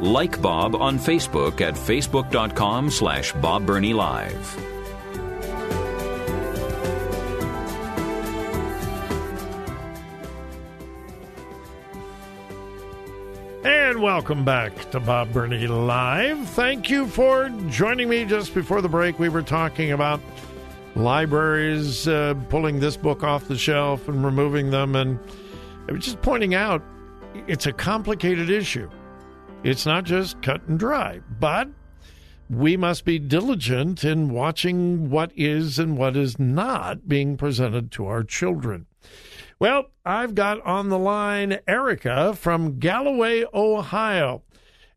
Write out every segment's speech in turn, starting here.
Like Bob on Facebook at facebook.com/Bob Burney Live. And welcome back to Bob Burney Live. Thank you for joining me. Just before the break, we were talking about libraries pulling this book off the shelf and removing them. And I was just pointing out, it's a complicated issue. It's not just cut and dry, but we must be diligent in watching what is and what is not being presented to our children. Well, I've got on the line Erica from Galloway, Ohio.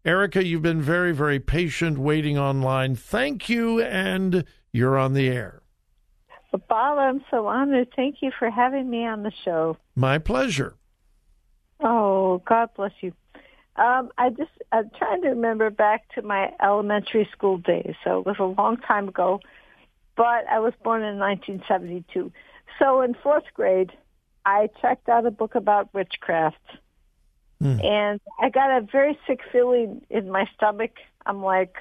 Erica, you've been very, very patient waiting online. Thank you, and you're on the air. Well, Bob, I'm so honored. Thank you for having me on the show. My pleasure. Oh, God bless you. I'm trying to remember back to my elementary school days, so it was a long time ago, but I was born in 1972. So in fourth grade, I checked out a book about witchcraft, and I got a very sick feeling in my stomach. I'm like,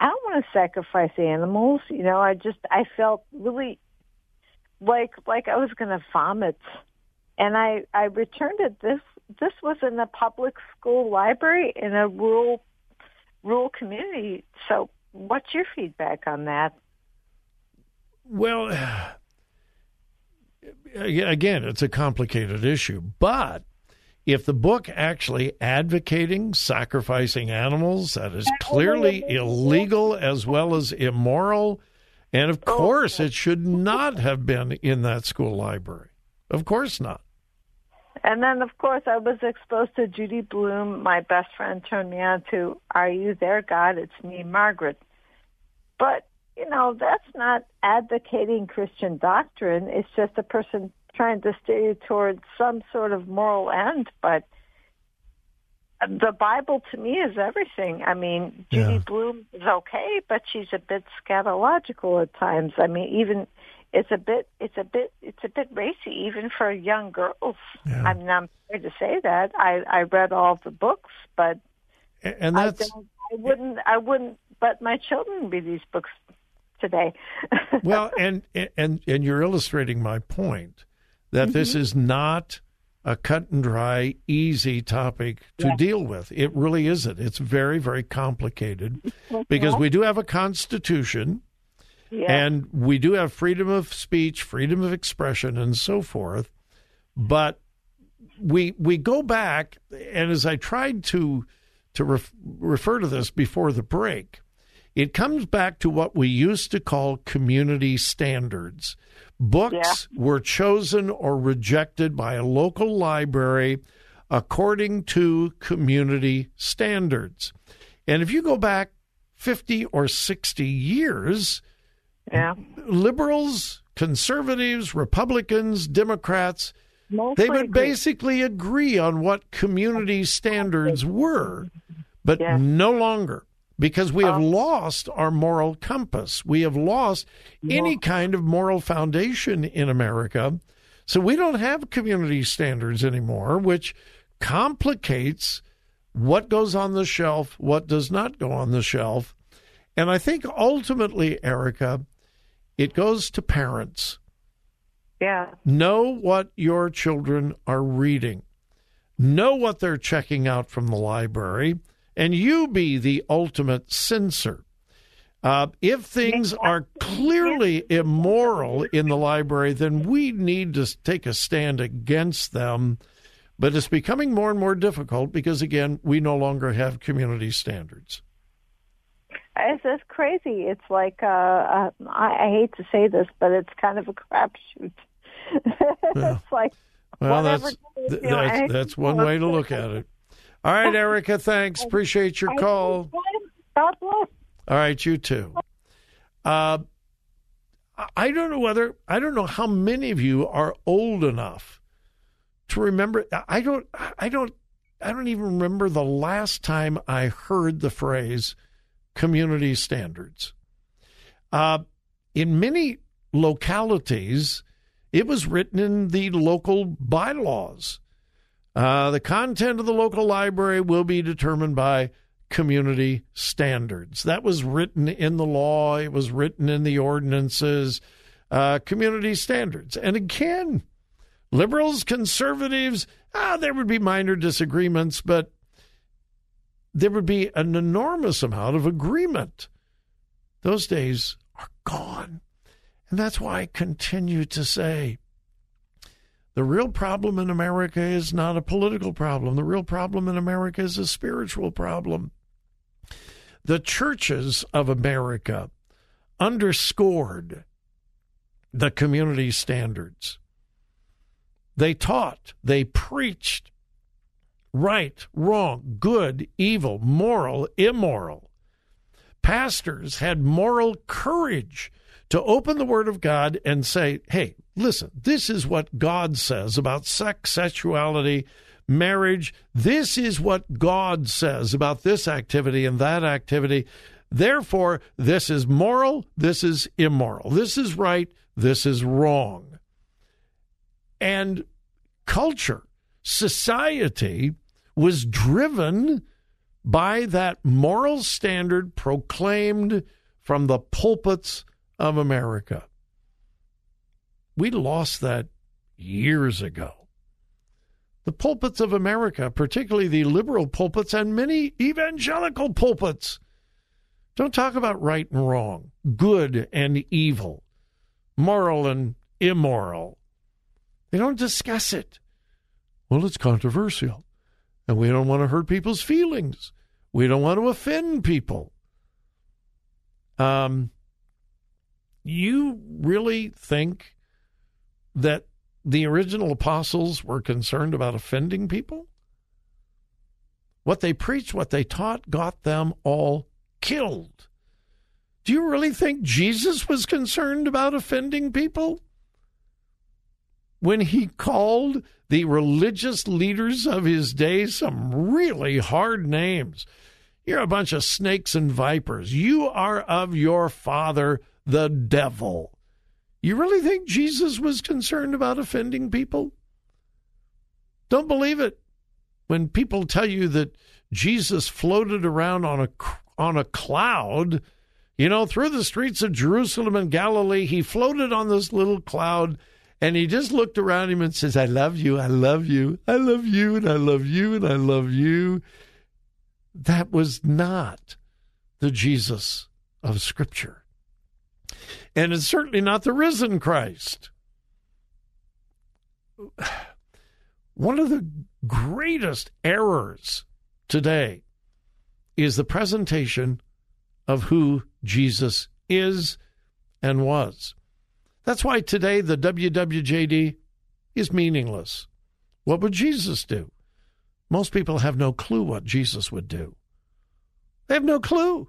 I don't want to sacrifice animals. You know, I felt really like I was going to vomit. And I returned it. This was in a public school library in a rural community. So what's your feedback on that? Well, again, it's a complicated issue. But if the book actually advocating sacrificing animals, that is clearly illegal as well as immoral. And, of course, it should not have been in that school library. Of course not. And then, of course, I was exposed to Judy Blume. My best friend turned me on to Are You There, God? It's Me, Margaret. But, you know, that's not advocating Christian doctrine. It's just a person trying to steer you towards some sort of moral end. But the Bible, to me, is everything. I mean, Judy Blume is okay, but she's a bit scatological at times. I mean, even... It's a bit racy, even for young girls. Yeah. I mean, I'm sorry to say that. I read all the books, but and I wouldn't let my children read these books today. Well, and you're illustrating my point that this is not a cut and dry, easy topic to deal with. It really isn't. It's very, very complicated because we do have a constitution. Yeah. And we do have freedom of speech, freedom of expression, and so forth. But we go back, and as I tried to refer to this before the break, it comes back to what we used to call community standards. Books were chosen or rejected by a local library according to community standards. And if you go back 50 or 60 years... Yeah. Liberals, conservatives, Republicans, Democrats, mostly they would basically agree on what community standards were, but no longer, because we have lost our moral compass. We have lost any kind of moral foundation in America. So we don't have community standards anymore, which complicates what goes on the shelf, what does not go on the shelf. And I think ultimately, Erica, it goes to parents. Yeah. Know what your children are reading. Know what they're checking out from the library. And you be the ultimate censor. If things are clearly immoral in the library, then we need to take a stand against them. But it's becoming more and more difficult because, again, we no longer have community standards. It's just crazy. It's like, I hate to say this, but it's kind of a crapshoot. It's like, well, that's one way to look at it. All right, Erica, thanks. Appreciate your call. God bless. All right, you too. I don't know how many of you are old enough to remember. I don't even remember the last time I heard the phrase community standards. In many localities, it was written in the local bylaws. The content of the local library will be determined by community standards. That was written in the law. It was written in the ordinances, community standards. And again, liberals, conservatives, there would be minor disagreements, but there would be an enormous amount of agreement. Those days are gone. And that's why I continue to say the real problem in America is not a political problem. The real problem in America is a spiritual problem. The churches of America underscored the community standards. They taught, they preached right, wrong, good, evil, moral, immoral. Pastors had moral courage to open the Word of God and say, hey, listen, this is what God says about sex, sexuality, marriage. This is what God says about this activity and that activity. Therefore, this is moral, this is immoral. This is right, this is wrong. And culture, society was driven by that moral standard proclaimed from the pulpits of America. We lost that years ago. The pulpits of America, particularly the liberal pulpits and many evangelical pulpits, don't talk about right and wrong, good and evil, moral and immoral. They don't discuss it. Well, it's controversial, and we don't want to hurt people's feelings. We don't want to offend people. You really think that the original apostles were concerned about offending people? What they preached, what they taught, got them all killed. Do you really think Jesus was concerned about offending people? When he called the religious leaders of his day some really hard names. You're a bunch of snakes and vipers. You are of your father, the devil. You really think Jesus was concerned about offending people? Don't believe it. When people tell you that Jesus floated around on a cloud, you know, through the streets of Jerusalem and Galilee, he floated on this little cloud, and he just looked around him and says, I love you, I love you, I love you, and I love you, and I love you. That was not the Jesus of Scripture. And it's certainly not the risen Christ. One of the greatest errors today is the presentation of who Jesus is and was. That's why today the WWJD is meaningless. What would Jesus do? Most people have no clue what Jesus would do. They have no clue.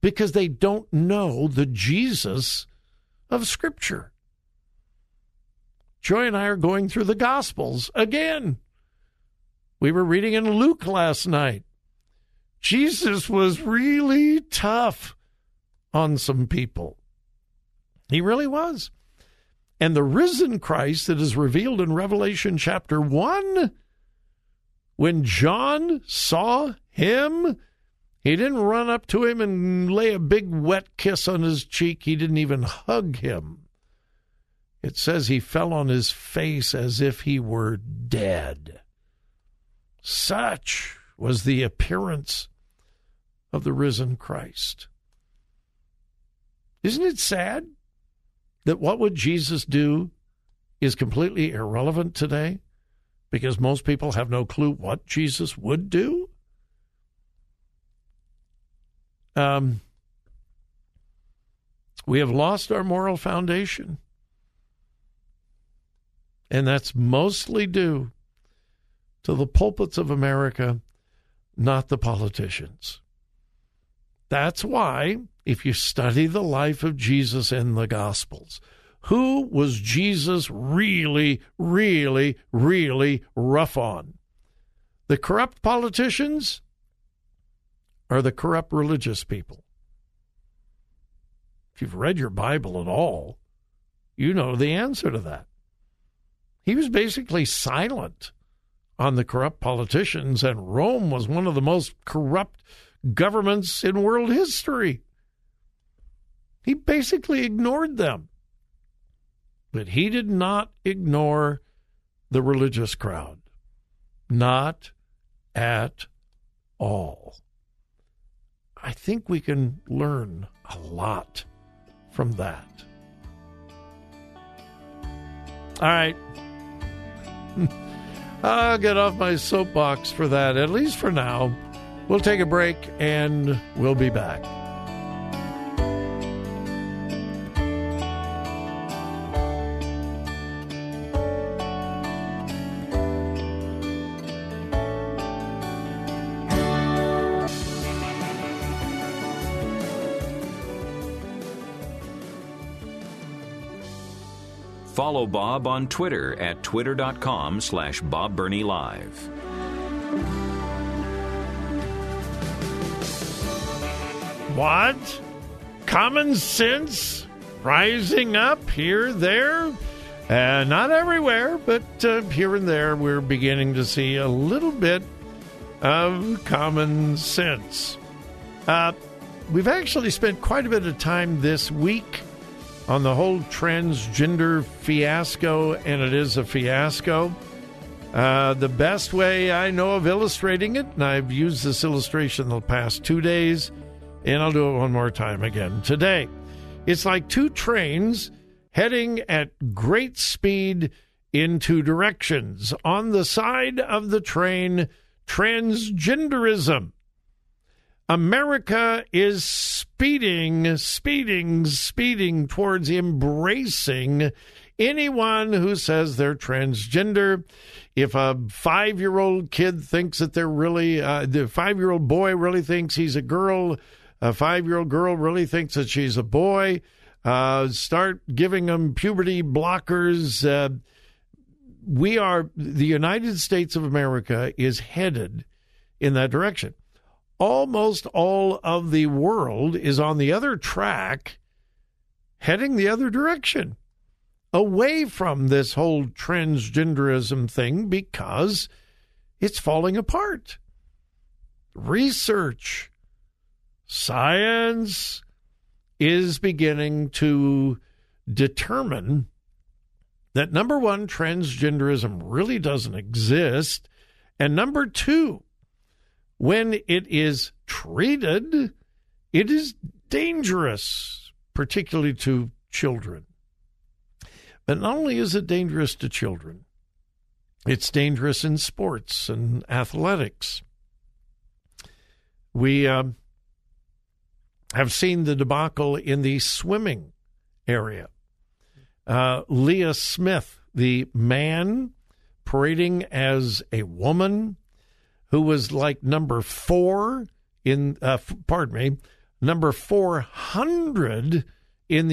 Because they don't know the Jesus of Scripture. Joy and I are going through the Gospels again. We were reading in Luke last night. Jesus was really tough on some people. He really was. And the risen Christ that is revealed in Revelation chapter 1, when John saw him, he didn't run up to him and lay a big wet kiss on his cheek. He didn't even hug him. It says he fell on his face as if he were dead. Such was the appearance of the risen Christ. Isn't it sad that what would Jesus do is completely irrelevant today because most people have no clue what Jesus would do? We have lost our moral foundation, and that's mostly due to the pulpits of America, not the politicians. That's why, if you study the life of Jesus in the Gospels, who was Jesus really, really, really rough on? The corrupt politicians? Are the corrupt religious people? If you've read your Bible at all, you know the answer to that. He was basically silent on the corrupt politicians, and Rome was one of the most corrupt governments in world history. He basically ignored them. But he did not ignore the religious crowd. Not at all. I think we can learn a lot from that. All right. I'll get off my soapbox for that, at least for now. We'll take a break and we'll be back. Follow Bob on Twitter at twitter.com/BobBurneyLive. What? Common sense rising up here, there? Not everywhere, but here and there we're beginning to see a little bit of common sense. We've actually spent quite a bit of time this week on the whole transgender fiasco, and it is a fiasco. The best way I know of illustrating it, and I've used this illustration the past 2 days, and I'll do it one more time again today. It's like two trains heading at great speed in two directions. On the side of the train, transgenderism. America is speeding towards embracing anyone who says they're transgender. If a 5-year-old kid thinks that they're really, the 5-year-old boy really thinks he's a girl, a 5-year-old girl really thinks that she's a boy, start giving them puberty blockers. The United States of America is headed in that direction. Almost all of the world is on the other track, heading the other direction, away from this whole transgenderism thing because it's falling apart. Research, science is beginning to determine that, number one, transgenderism really doesn't exist, and number two, when it is treated, it is dangerous, particularly to children. But not only is it dangerous to children, it's dangerous in sports and athletics. We have seen the debacle in the swimming area. Lia Smith, the man parading as a woman, who was like number 400 in the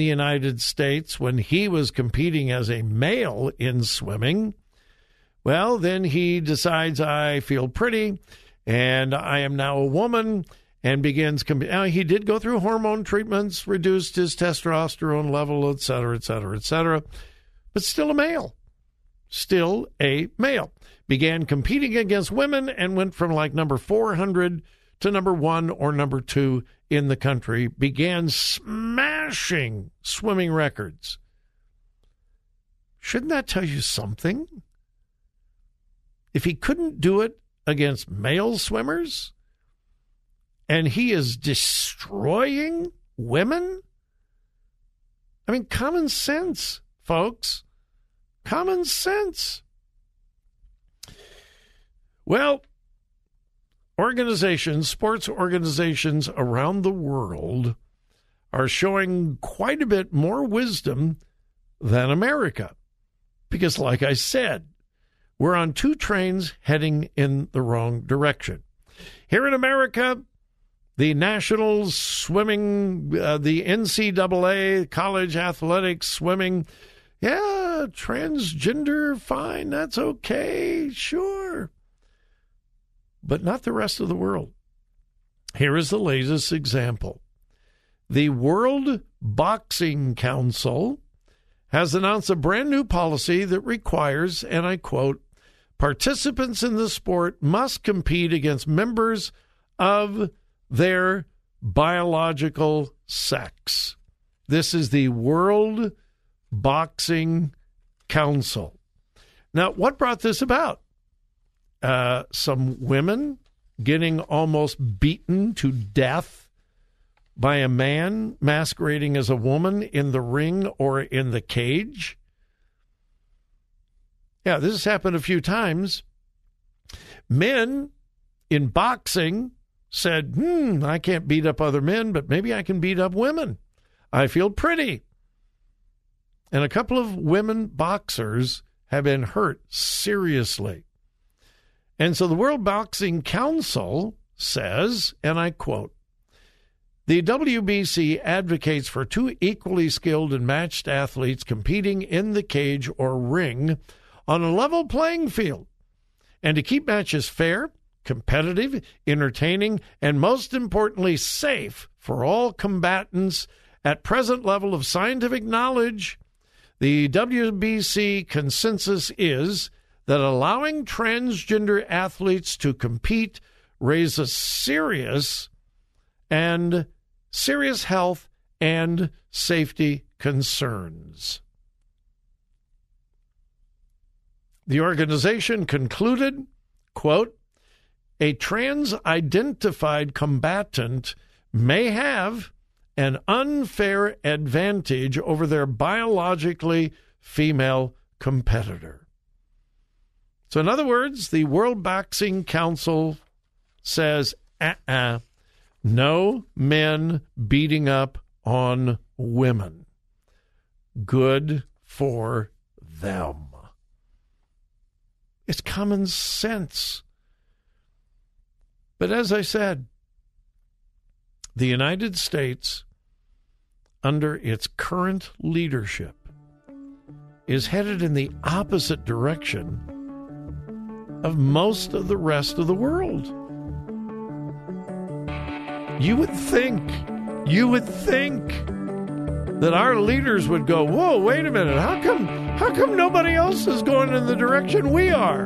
United States when he was competing as a male in swimming. Well, then he decides, I feel pretty, and I am now a woman, and begins competing. Now, he did go through hormone treatments, reduced his testosterone level, etc., but still a male. Began competing against women and went from like number 400 to number 1 or number 2 in the country, began smashing swimming records. Shouldn't that tell you something? If he couldn't do it against male swimmers and he is destroying women? I mean, common sense, folks. Common sense. Well, organizations, sports organizations around the world are showing quite a bit more wisdom than America. Because, like I said, we're on two trains heading in the wrong direction. Here in America, the National Swimming, the NCAA, college athletics, swimming, yeah, transgender, fine, that's okay, sure. But not the rest of the world. Here is the latest example. The World Boxing Council has announced a brand new policy that requires, and I quote, Participants in the sport must compete against members of their biological sex. This is the World Boxing Council. Now, what brought this about? Some women getting almost beaten to death by a man masquerading as a woman in the ring or in the cage. Yeah, this has happened a few times. Men in boxing said, I can't beat up other men, but maybe I can beat up women. I feel pretty. And a couple of women boxers have been hurt seriously. And so the World Boxing Council says, and I quote, "The WBC advocates for two equally skilled and matched athletes competing in the cage or ring on a level playing field, and to keep matches fair, competitive, entertaining, and most importantly, safe for all combatants at present level of scientific knowledge, the WBC consensus is that allowing transgender athletes to compete raises serious health and safety concerns." The organization concluded, quote, "A trans-identified combatant may have an unfair advantage over their biologically female competitor." So in other words, the World Boxing Council says, no men beating up on women. Good for them. It's common sense. But as I said, the United States, under its current leadership, is headed in the opposite direction of most of the rest of the world. You would think that our leaders would go, whoa, wait a minute, how come nobody else is going in the direction we are?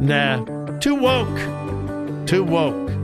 Nah, too woke.